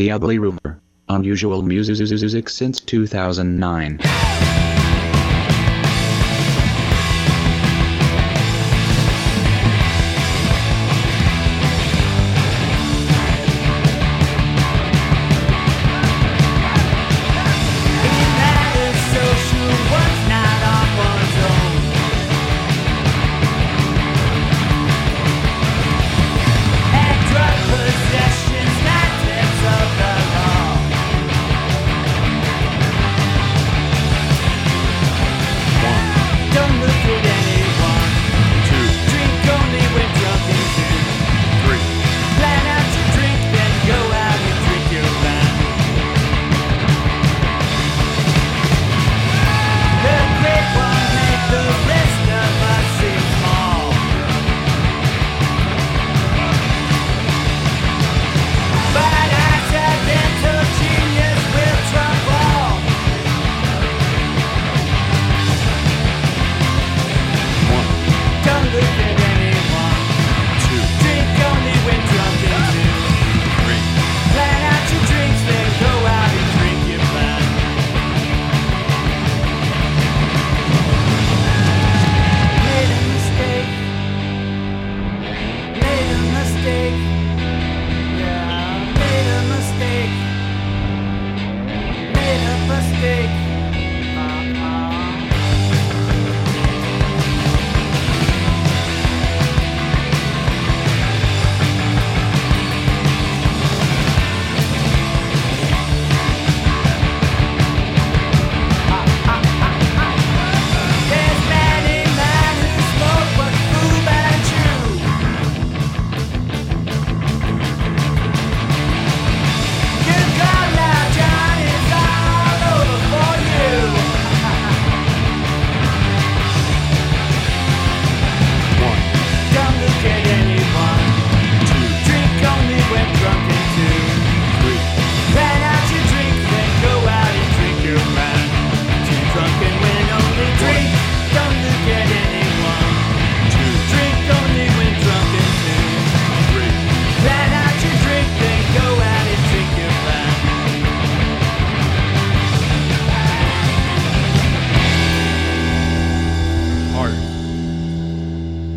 The Ugly Rumor. Unusual music since 2009.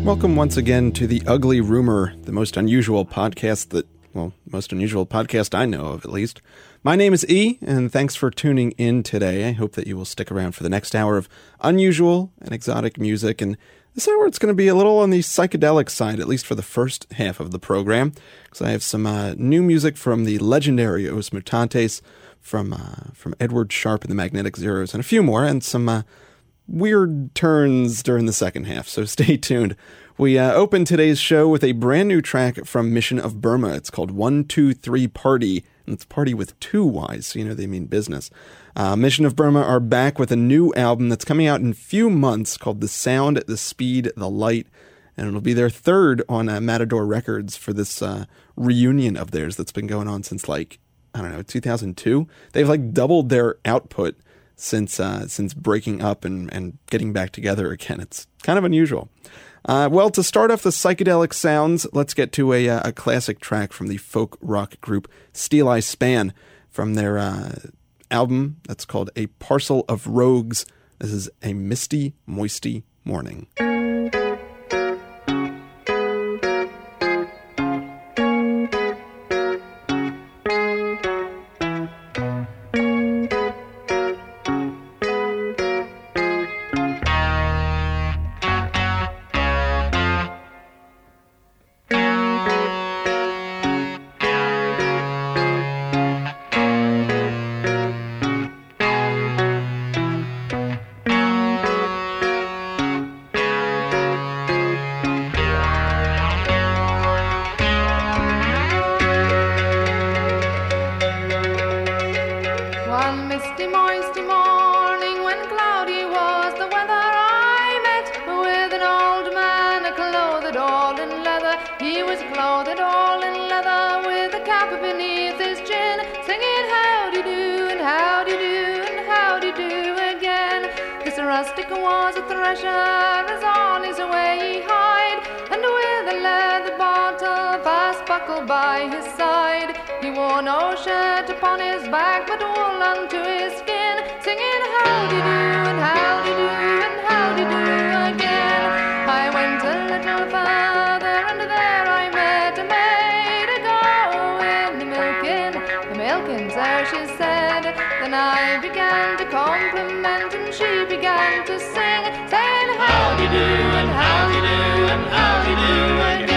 Welcome once again to The Ugly Rumor, the most unusual podcast I know of, at least. My name is E, and thanks for tuning in today. I hope that you will stick around for the next hour of unusual and exotic music, and this hour it's going to be a little on the psychedelic side, at least for the first half of the program, because I have some new music from the legendary Os Mutantes, from Edward Sharpe and the Magnetic Zeros, and a few more, and some weird turns during the second half, so stay tuned. We open today's show with a brand new track from Mission of Burma. It's called 123 Party, and it's party with two Y's, so you know they mean business. Mission of Burma are back with a new album that's coming out in a few months called The Sound, The Speed, The Light, and it'll be their third on Matador Records for this reunion of theirs that's been going on since 2002. They've doubled their output since breaking up and getting back together again. It's kind of unusual. Well, to start off the psychedelic sounds, let's get to a classic track from the folk rock group Steeleye Span from their album that's called A Parcel of Rogues. This is A Misty, Moisty Morning. By his side, he wore wore no shirt upon his back, but all unto his skin, singing howdy do and howdy do and howdy do again. I went a little further, and there I met a maid a-going, the milking, the milking's there, she said. Then I began to compliment, and she began to sing, saying howdy do and howdy do and howdy do again.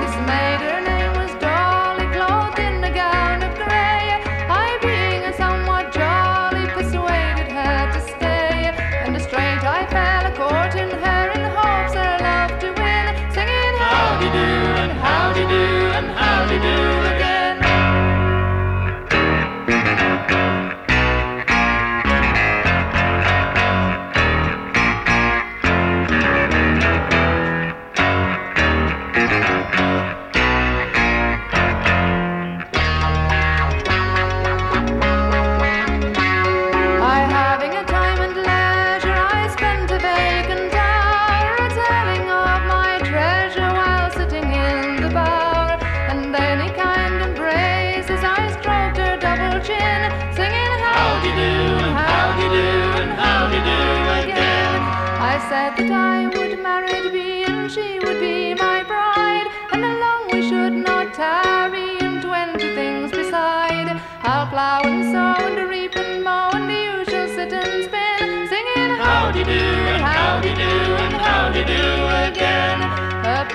This maid, her name was Dolly, clothed in a gown of grey. I, being a somewhat jolly, persuaded her to stay, and straight I fell a courting her in hopes her love to win, singing howdy do and howdy do and howdy do again.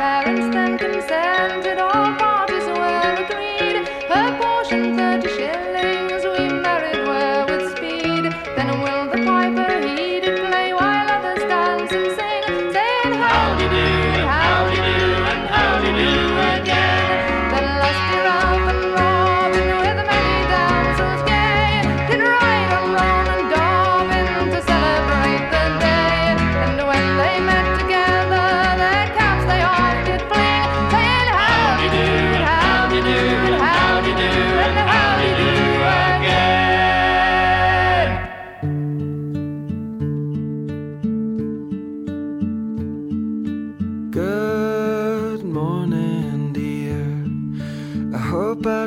Parents then consented, all parties were agreed. Her portion 30 shillings, we married were with speed. Then will the piper he did play while others dance and sing, saying howdy do and howdy do and howdy do again. Then lusty Ralph and Robin with many damsels gay did ride alone and Dobbin to celebrate the day. And when they met together, their caps they all I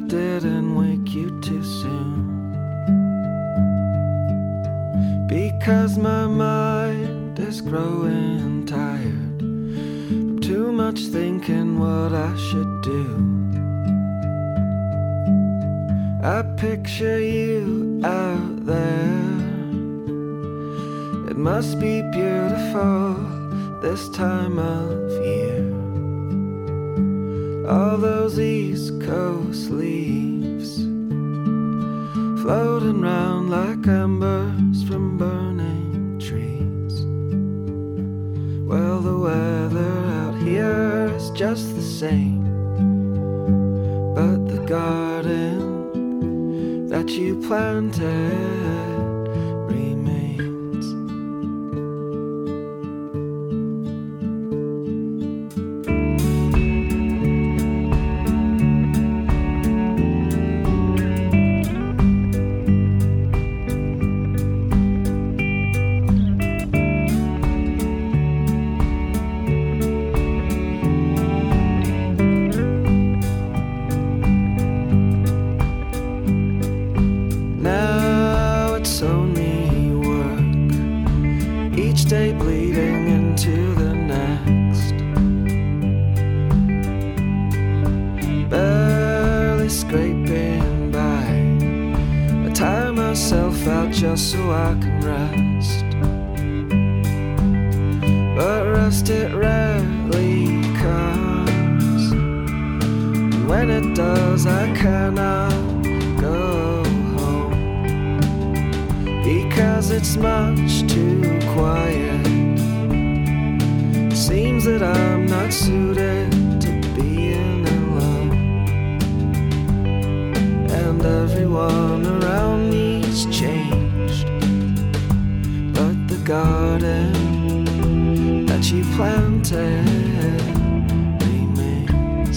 didn't wake you too soon, because my mind is growing tired from too much thinking what I should do. I picture you out there. It must be beautiful this time of year. All those East Coast leaves floating round like embers from burning trees. Well, the weather out here is just the same, but the garden that you planted just so I can rest. But rest it rarely comes, and when it does I cannot go home, because it's much too quiet. It seems that I'm not suited to being alone, and everyone around me's changed. Garden that you planted remains.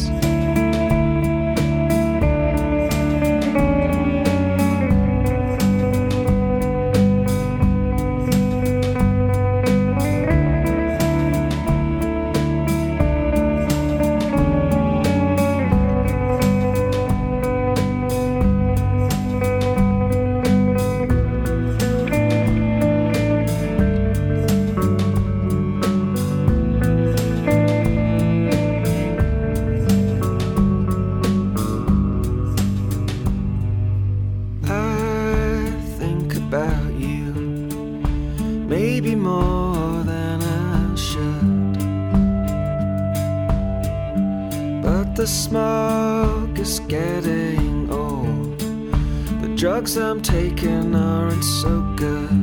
the smoke is getting old. The drugs I'm taking aren't so good.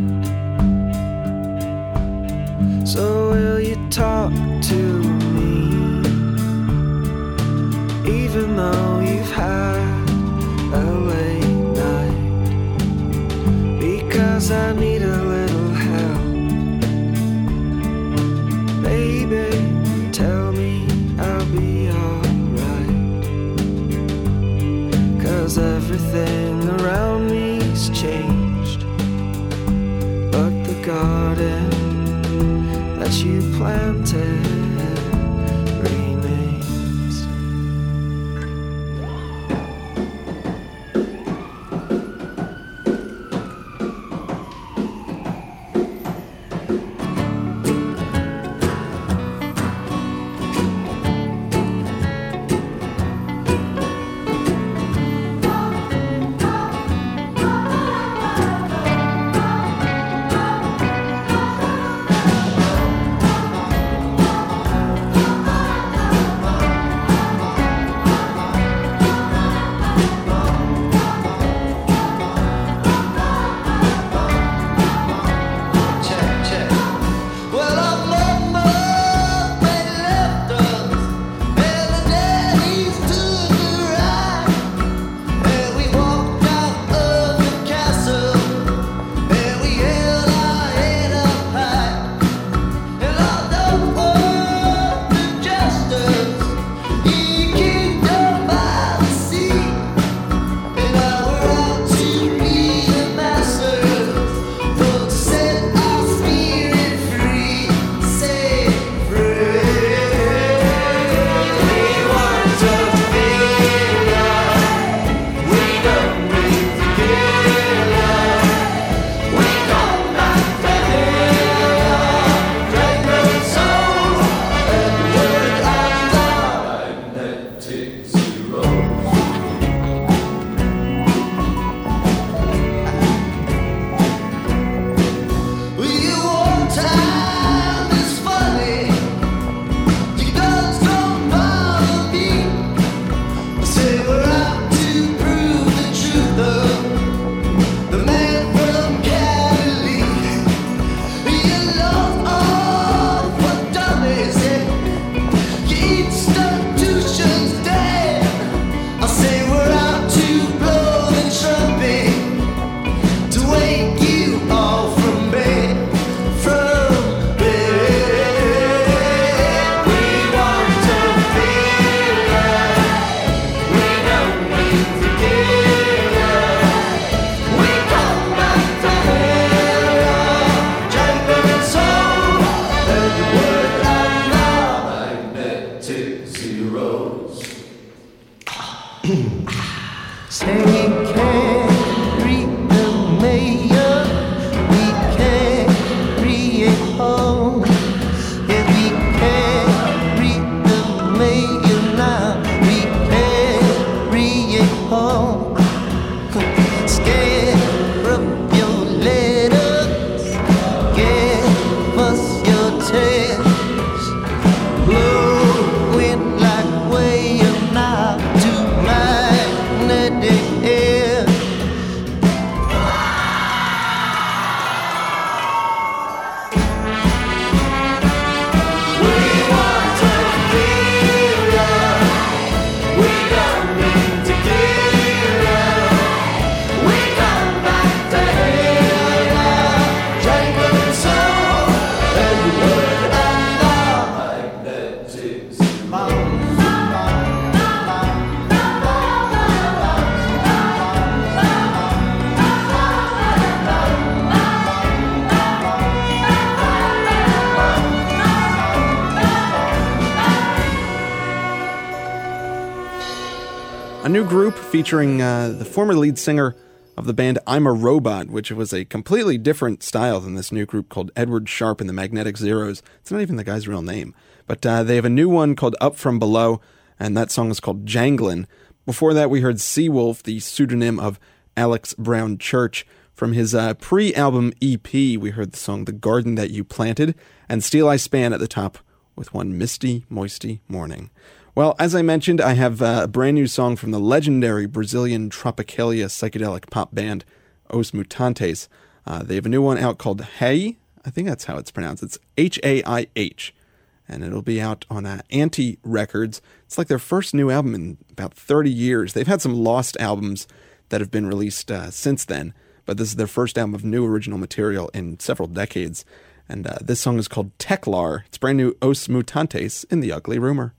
So will you talk to me, even though you've had a late night? Because I need a little help. Baby, tell me I'll be alright. 'Cause everything around me's changed, but the garden that you planted featuring the former lead singer of the band I'm a Robot, which was a completely different style than this new group called Edward Sharpe and the Magnetic Zeros. It's not even the guy's real name. But they have a new one called Up From Below, and that song is called Janglin'. Before that, we heard Seawolf, the pseudonym of Alex Brown Church. From his pre-album EP, we heard the song The Garden That You Planted, and Steeleye Span at the top with One Misty, Moisty Morning. Well, as I mentioned, I have a brand new song from the legendary Brazilian Tropicalia psychedelic pop band, Os Mutantes. They have a new one out called Hey. I think that's how it's pronounced. It's H-A-I-H. And it'll be out on Anti Records. It's like their first new album in about 30 years. They've had some lost albums that have been released since then, but this is their first album of new original material in several decades. And this song is called Teclar. It's brand new Os Mutantes in The Ugly Rumor.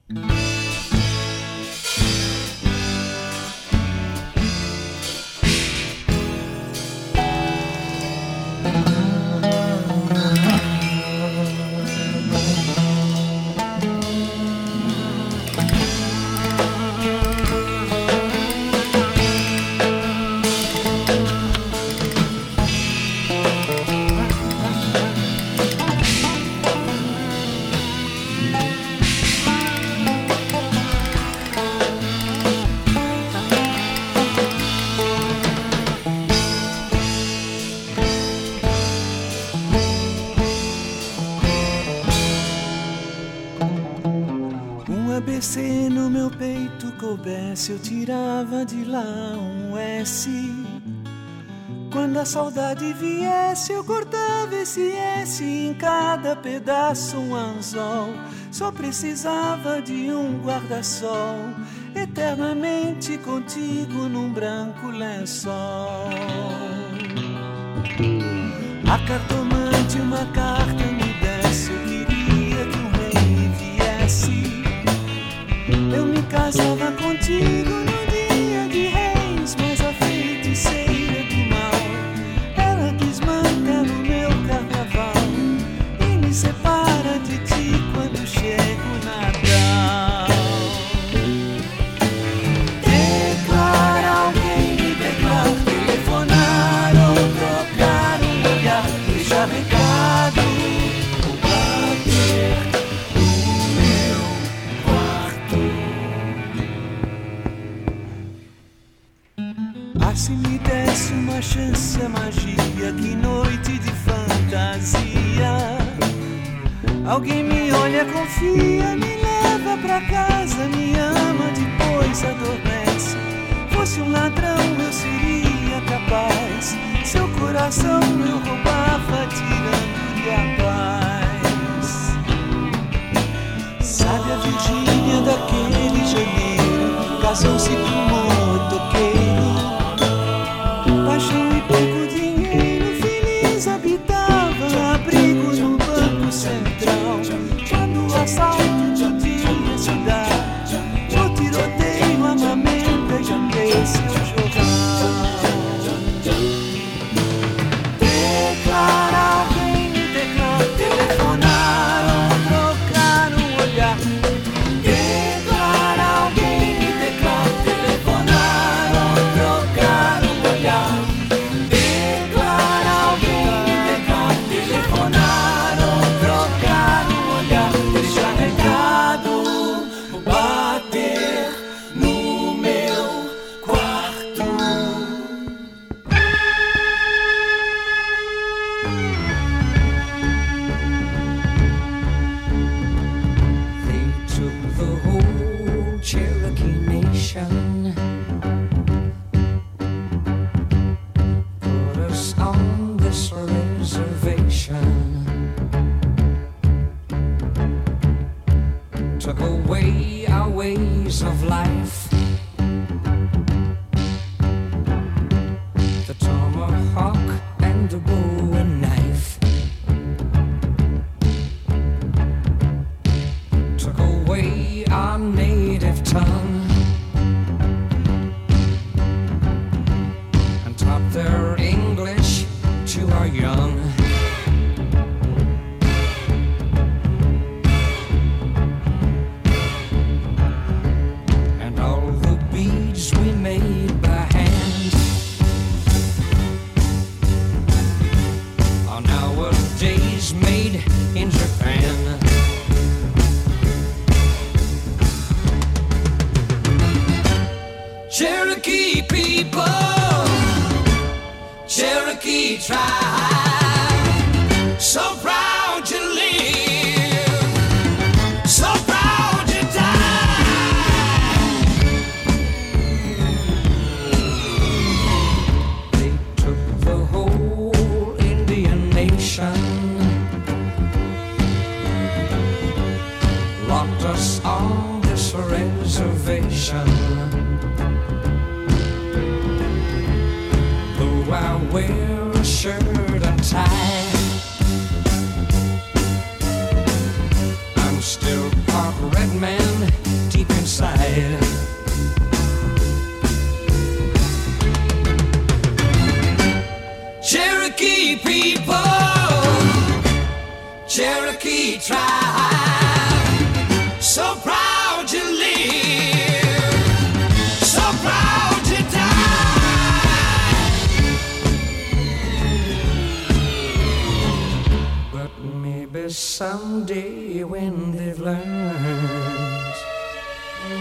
Se eu tirava de lá um S, quando a saudade viesse eu cortava esse S, em cada pedaço um anzol, só precisava de um guarda-sol, eternamente contigo num branco lençol. A cartomante uma carta me desse, eu queria que o rei me viesse. Eu me casava contigo no dia de reis, mas a feiticeira do mal, ela desmanca no meu carnaval e me separa de ti quando chega o Natal. Declara alguém, me declara, telefonar ou trocar um olhar, deixar recado ou bater. Se me desse uma chance a magia, que noite de fantasia. Alguém me olha, confia, me leva pra casa, me ama, depois adormece. Fosse um ladrão eu seria capaz, seu coração eu roubava tirando-lhe a paz. Sabe a Virgínia daquele janeiro, casou-se com um motoqueiro. Paixão e pouco dinheiro, feliz habitava, abrigo num banco central. Quando o assalto do dia se dá, o tiroteio, amamenta, já fez seu jornal. Declara alguém, me declara, telefonar ou trocar um olhar. Declara alguém, me declara, telefonar ou trocar um olhar. So proud you live, so proud you die. station. Though I wear a shirt and tie, I'm still part red man deep inside. Cherokee people, Cherokee tribe, so proud to live, so proud to die. But maybe someday when they've learned the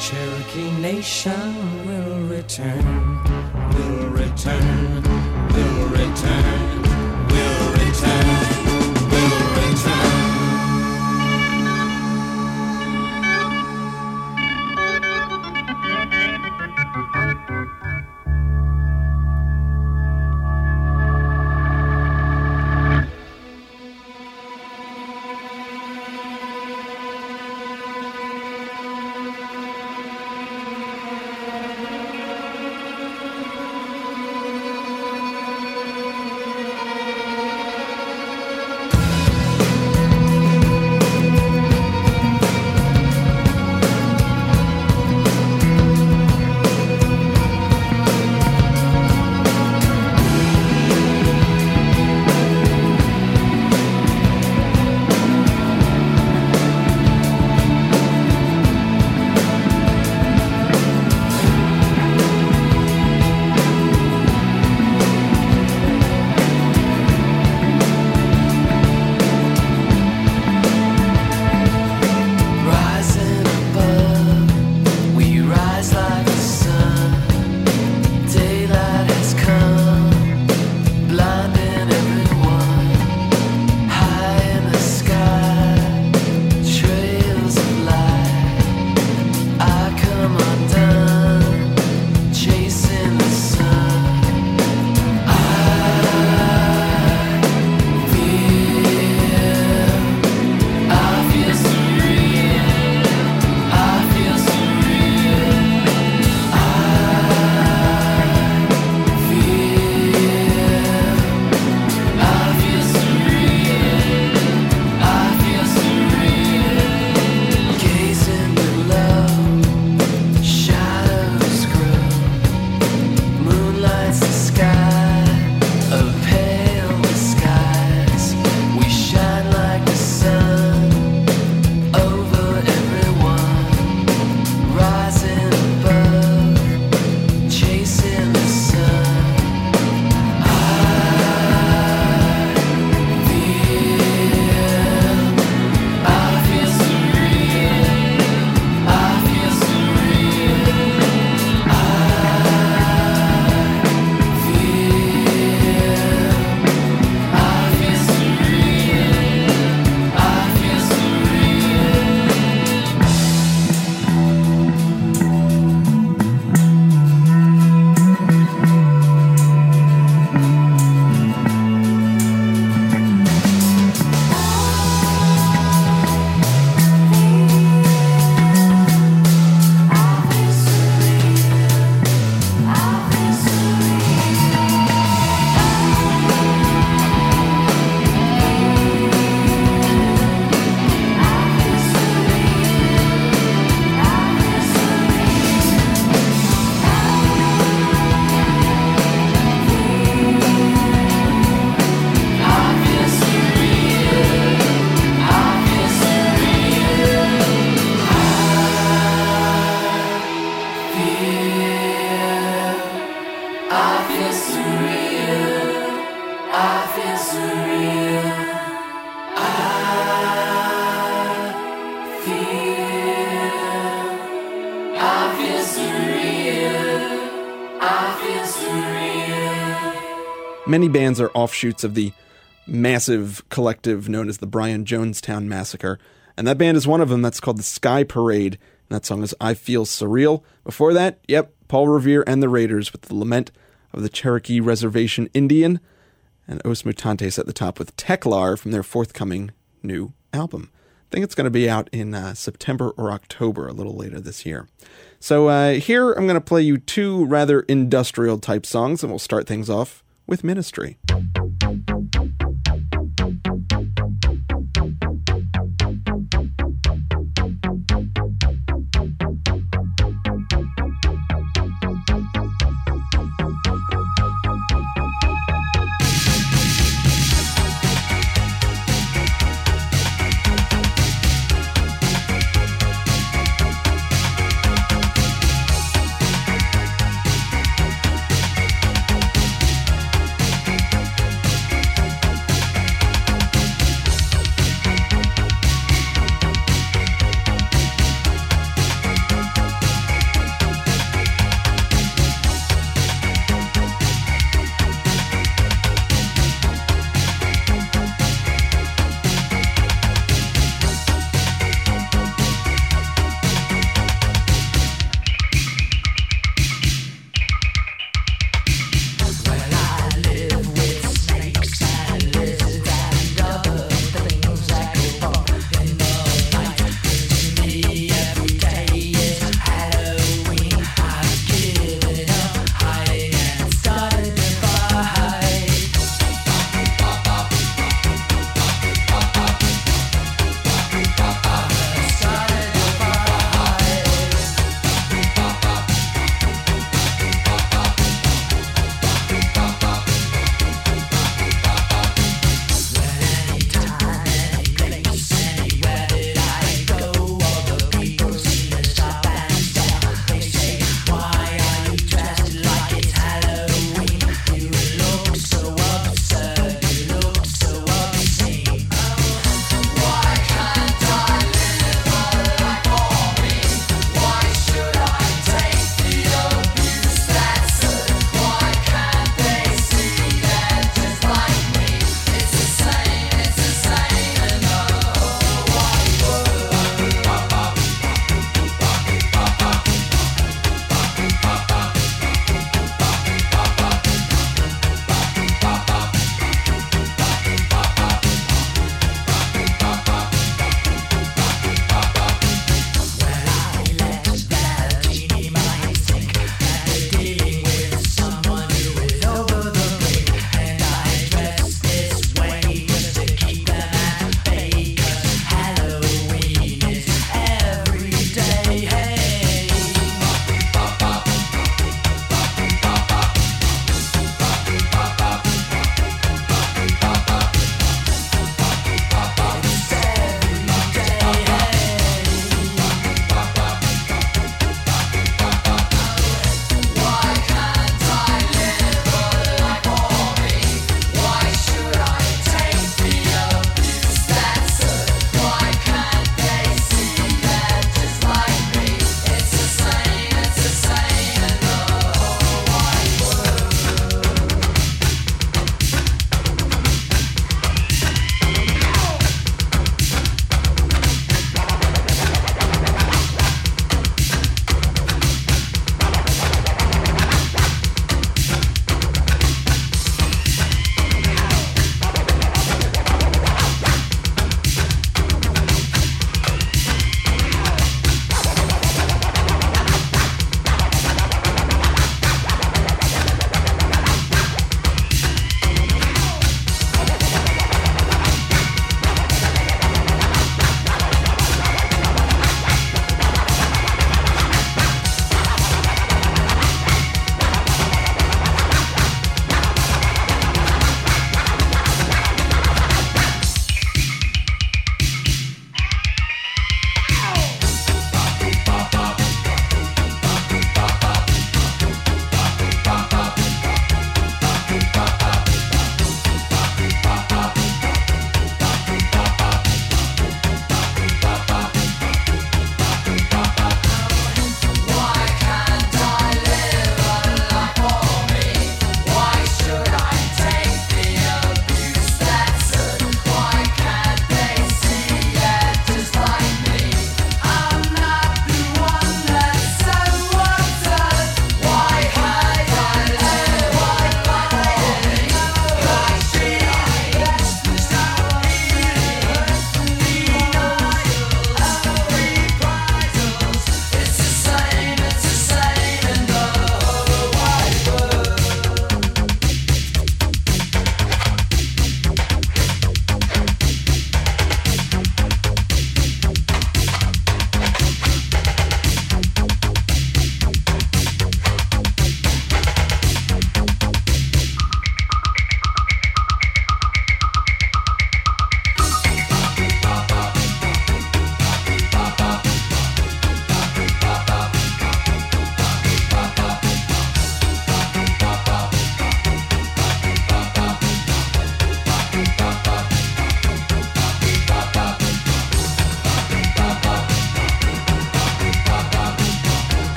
Cherokee Nation will return. We'll return, we'll return, we'll return, we'll return. Many bands are offshoots of the massive collective known as the Brian Jonestown Massacre, and that band is one of them. That's called the Sky Parade, and that song is I Feel Surreal. Before that, Paul Revere and the Raiders with the Lament of the Cherokee Reservation Indian, and Os Mutantes at the top with Teklar from their forthcoming new album. think it's going to be out in September or October, a little later this year. So here I'm going to play you two rather industrial type songs, and we'll start things off with Ministry.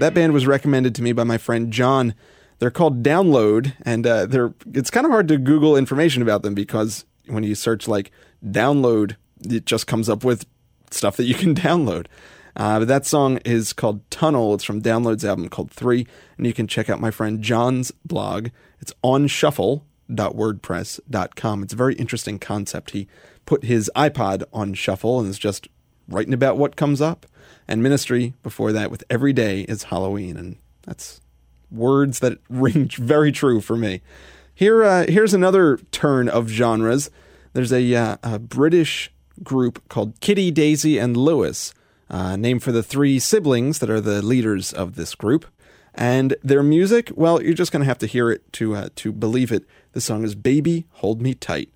That band was recommended to me by my friend John. They're called Download, and it's kind of hard to Google information about them because when you search like Download, it just comes up with stuff that you can download. But that song is called Tunnel. It's from Download's album called 3, and you can check out my friend John's blog. It's on shuffle.wordpress.com. It's a very interesting concept. He put his iPod on shuffle and is just writing about what comes up. And Ministry before that with Every Day is Halloween, and that's words that ring very true for me. Here's another turn of genres. There's a British group called Kitty, Daisy and Lewis, named for the three siblings that are the leaders of this group. And their music, well, you're just going to have to hear it to believe it. The song is Baby, Hold Me Tight.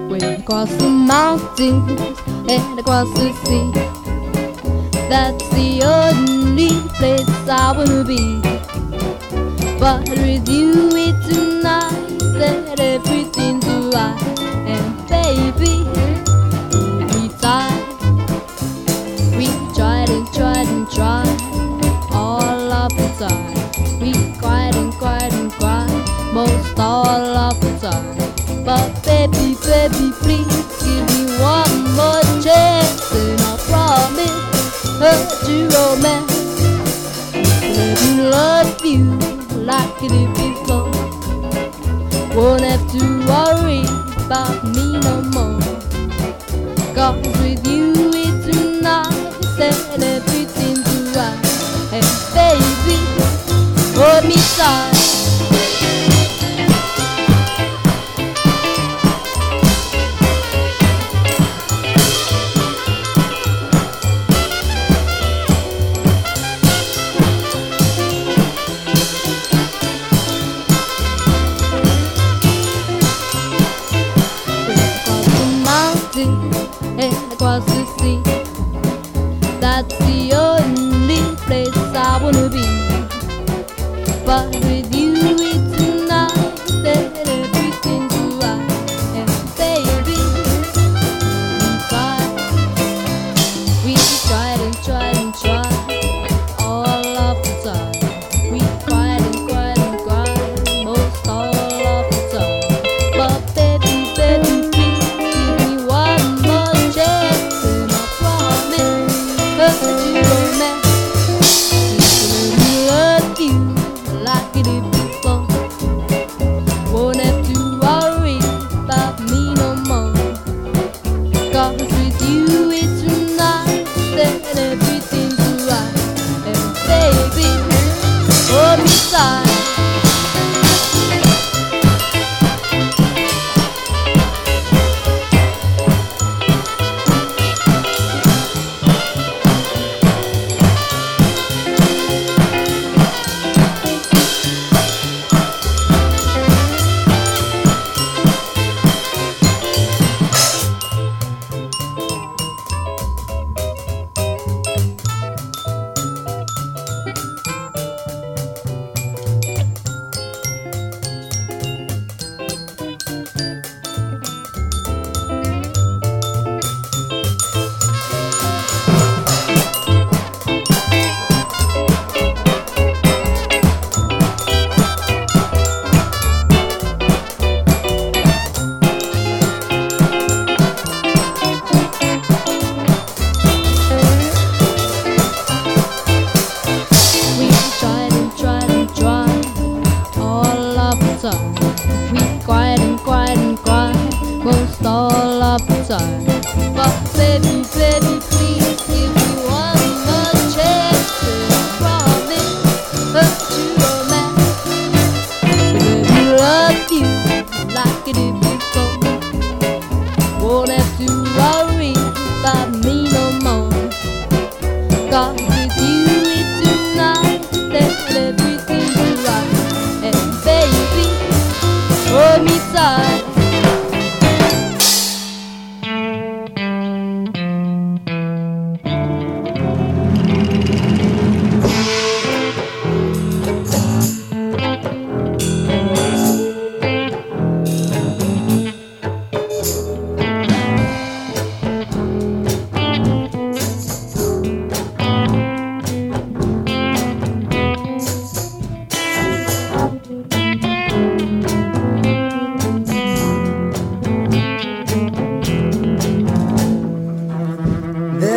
We're across the mountains and across the sea. That's the only place I wanna be. But with you it's tonight that everything's alright. And baby, we tried. We tried and tried and tried all of the time. We cried and cried and cried most all of the time. But baby, baby, please give me one more chance, and I promise to romance. Let me love you like I did before. Won't have to worry about me no more. Cause with you it's tonight and everything's alright. And baby, hold me tight.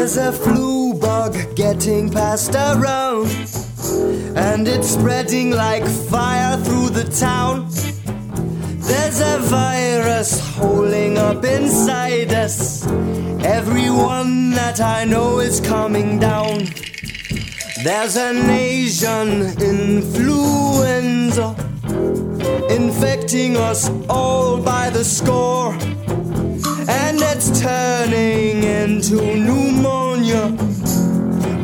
There's a flu bug getting passed around, and it's spreading like fire through the town. There's a virus holding up inside us. Everyone that I know is coming down. There's an Asian influenza infecting us all by the score, and it's turning into pneumonia.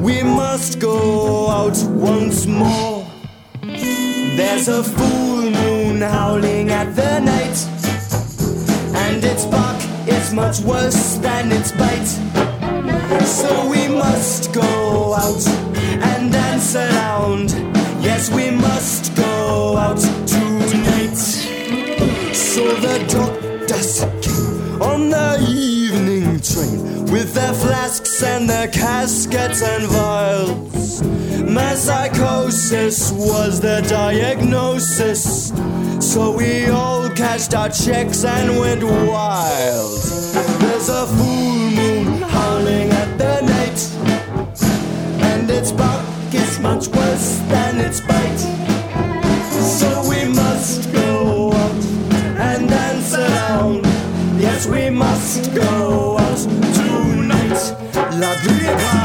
We must go out once more. There's a full moon howling at the night, and its bark is much worse than its bite. So we must go out and dance around. Yes, we must go out tonight. So the doctors came on the evening train with their flasks and their caskets and vials. My psychosis was the diagnosis. So we all cashed our checks and went wild. There's a full moon howling at the night, and its bark is much worse than its bite. So we must go out and dance around. Yes, we must go out tonight. La Gripa.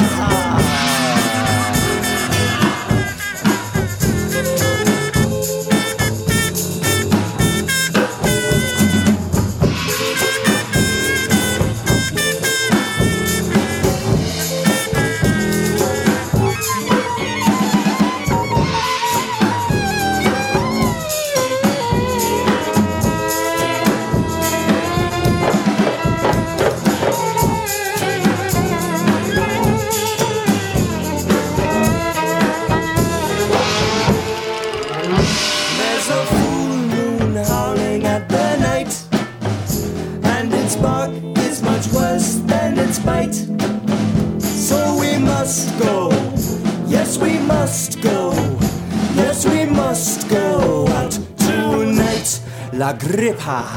La Gripa.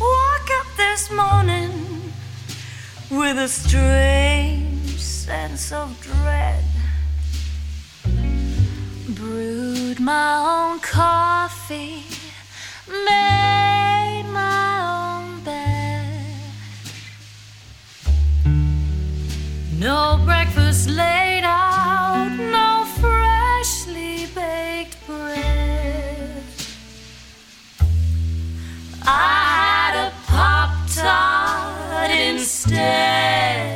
Woke up this morning with a strange sense of dread. Brewed my own coffee, made my own bed. No breakfast laid out, no freshly baked bread. I had a Pop-Tart instead.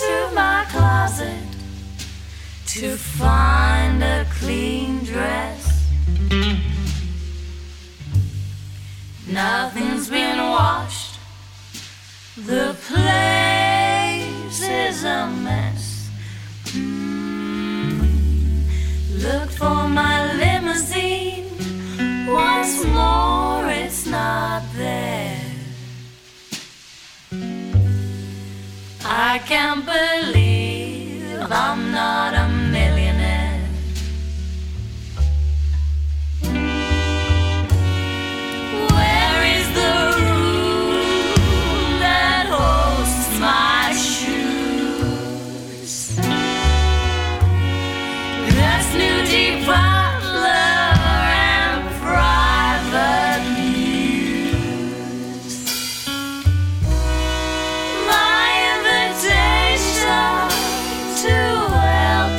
Through my closet to find a clean dress. Nothing's been washed, the place is a mess. Look for my limousine, once more it's not there. I can't believe I'm not a millionaire. Where is the room that hosts my shoes? That's new deep butler and private news. To help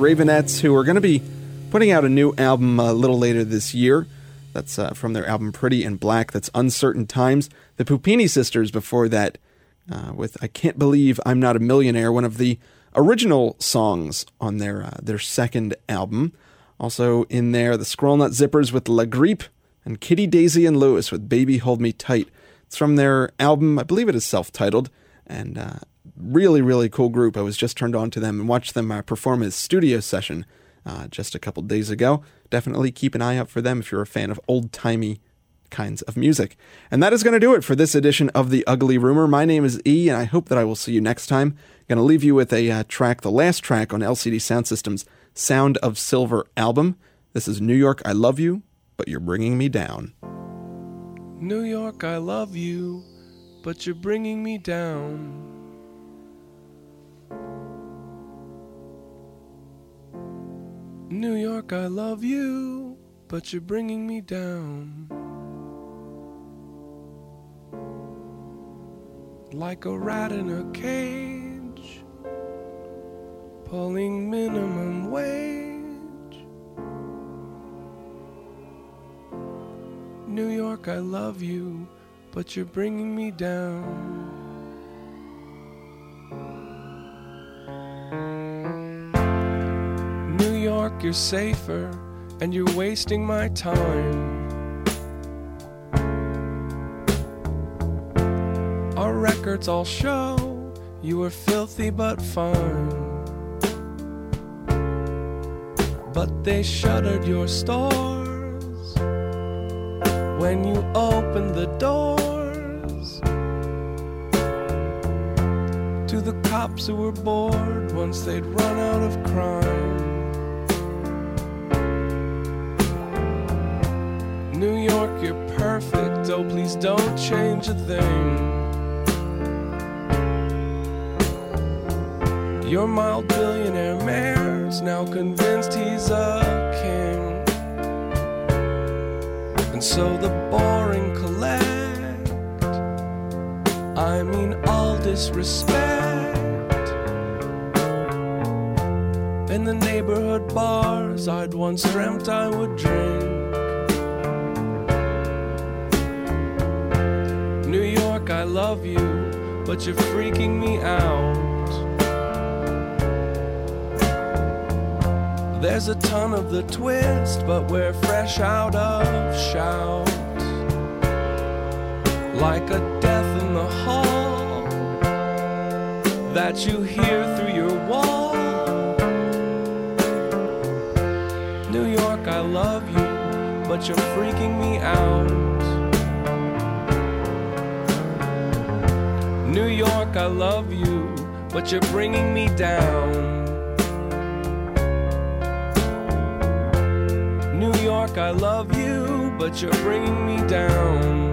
Ravenettes, who are going to be putting out a new album a little later this year. That's from their album Pretty in Black. That's Uncertain Times. The Pupini Sisters before that with I Can't Believe I'm Not a Millionaire, one of the original songs on their second album. Also in there, the Squirrel Nut Zippers with La Grippe, and Kitty, Daisy and Lewis with Baby Hold Me Tight. It's from their album, I believe it is self-titled, and really, really cool group. I was just turned on to them and watched them perform his studio session just a couple days ago. Definitely keep an eye out for them if you're a fan of old-timey kinds of music. And that is going to do it for this edition of The Ugly Rumor. My name is E, and I hope that I will see you next time. I'm going to leave you with a track, the last track on LCD Sound System's Sound of Silver album. This is New York, I Love You, But You're Bringing Me Down. New York, I love you, but you're bringing me down. New York, I love you, but you're bringing me down. Like a rat in a cage, pulling minimum wage. New York, I love you, but you're bringing me down. You're safer, and you're wasting my time. Our records all show you were filthy but fine. But they shuttered your stores when you opened the doors to the cops who were bored once they'd run out of crime. New York, you're perfect, oh please don't change a thing. Your mild billionaire mayor's now convinced he's a king. And so the boring collect, I mean all disrespect. In the neighborhood bars I'd once dreamt I would drink. New York, I love you, but you're freaking me out. There's a ton of the twist, but we're fresh out of shout. Like a death in the hall that you hear through your wall. New York, I love you, but you're freaking me out. New York, I love you, but you're bringing me down. New York, I love you, but you're bringing me down.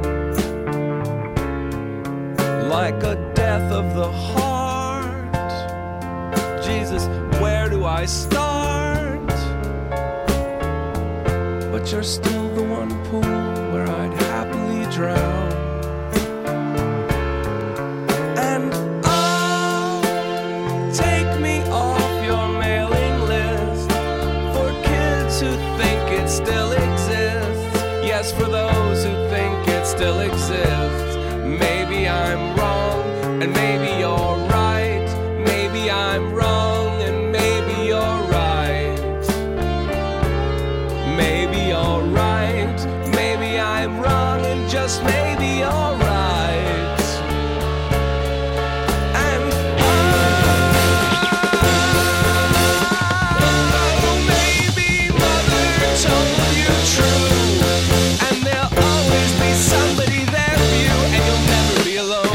Like a death of the heart. Jesus, where do I start? But you're still the one pool where I'd happily drown. For those who think it still exists, maybe I'm wrong, and maybe you're right. Maybe I'm wrong, and maybe you're right. Maybe you're right. Maybe I'm wrong, and just maybe you're right. Somebody there for you, and you'll never be alone.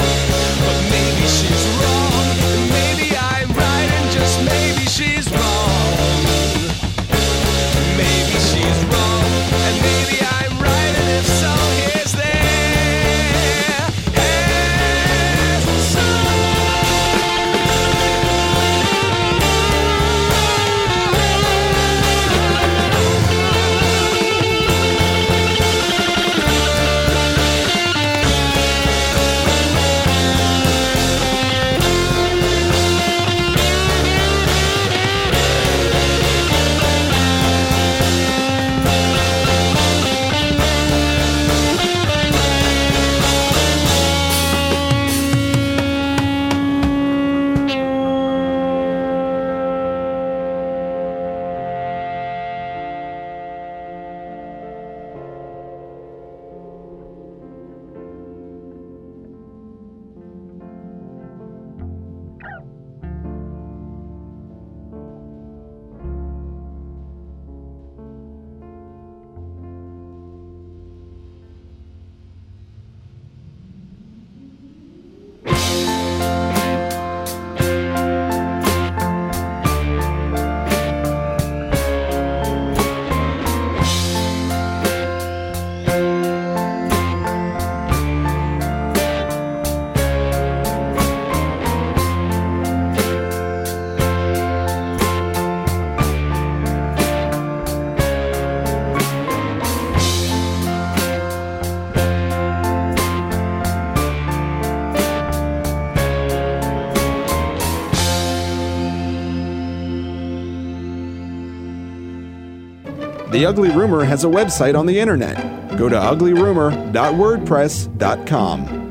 The Ugly Rumor has a website on the internet. Go to uglyrumor.wordpress.com.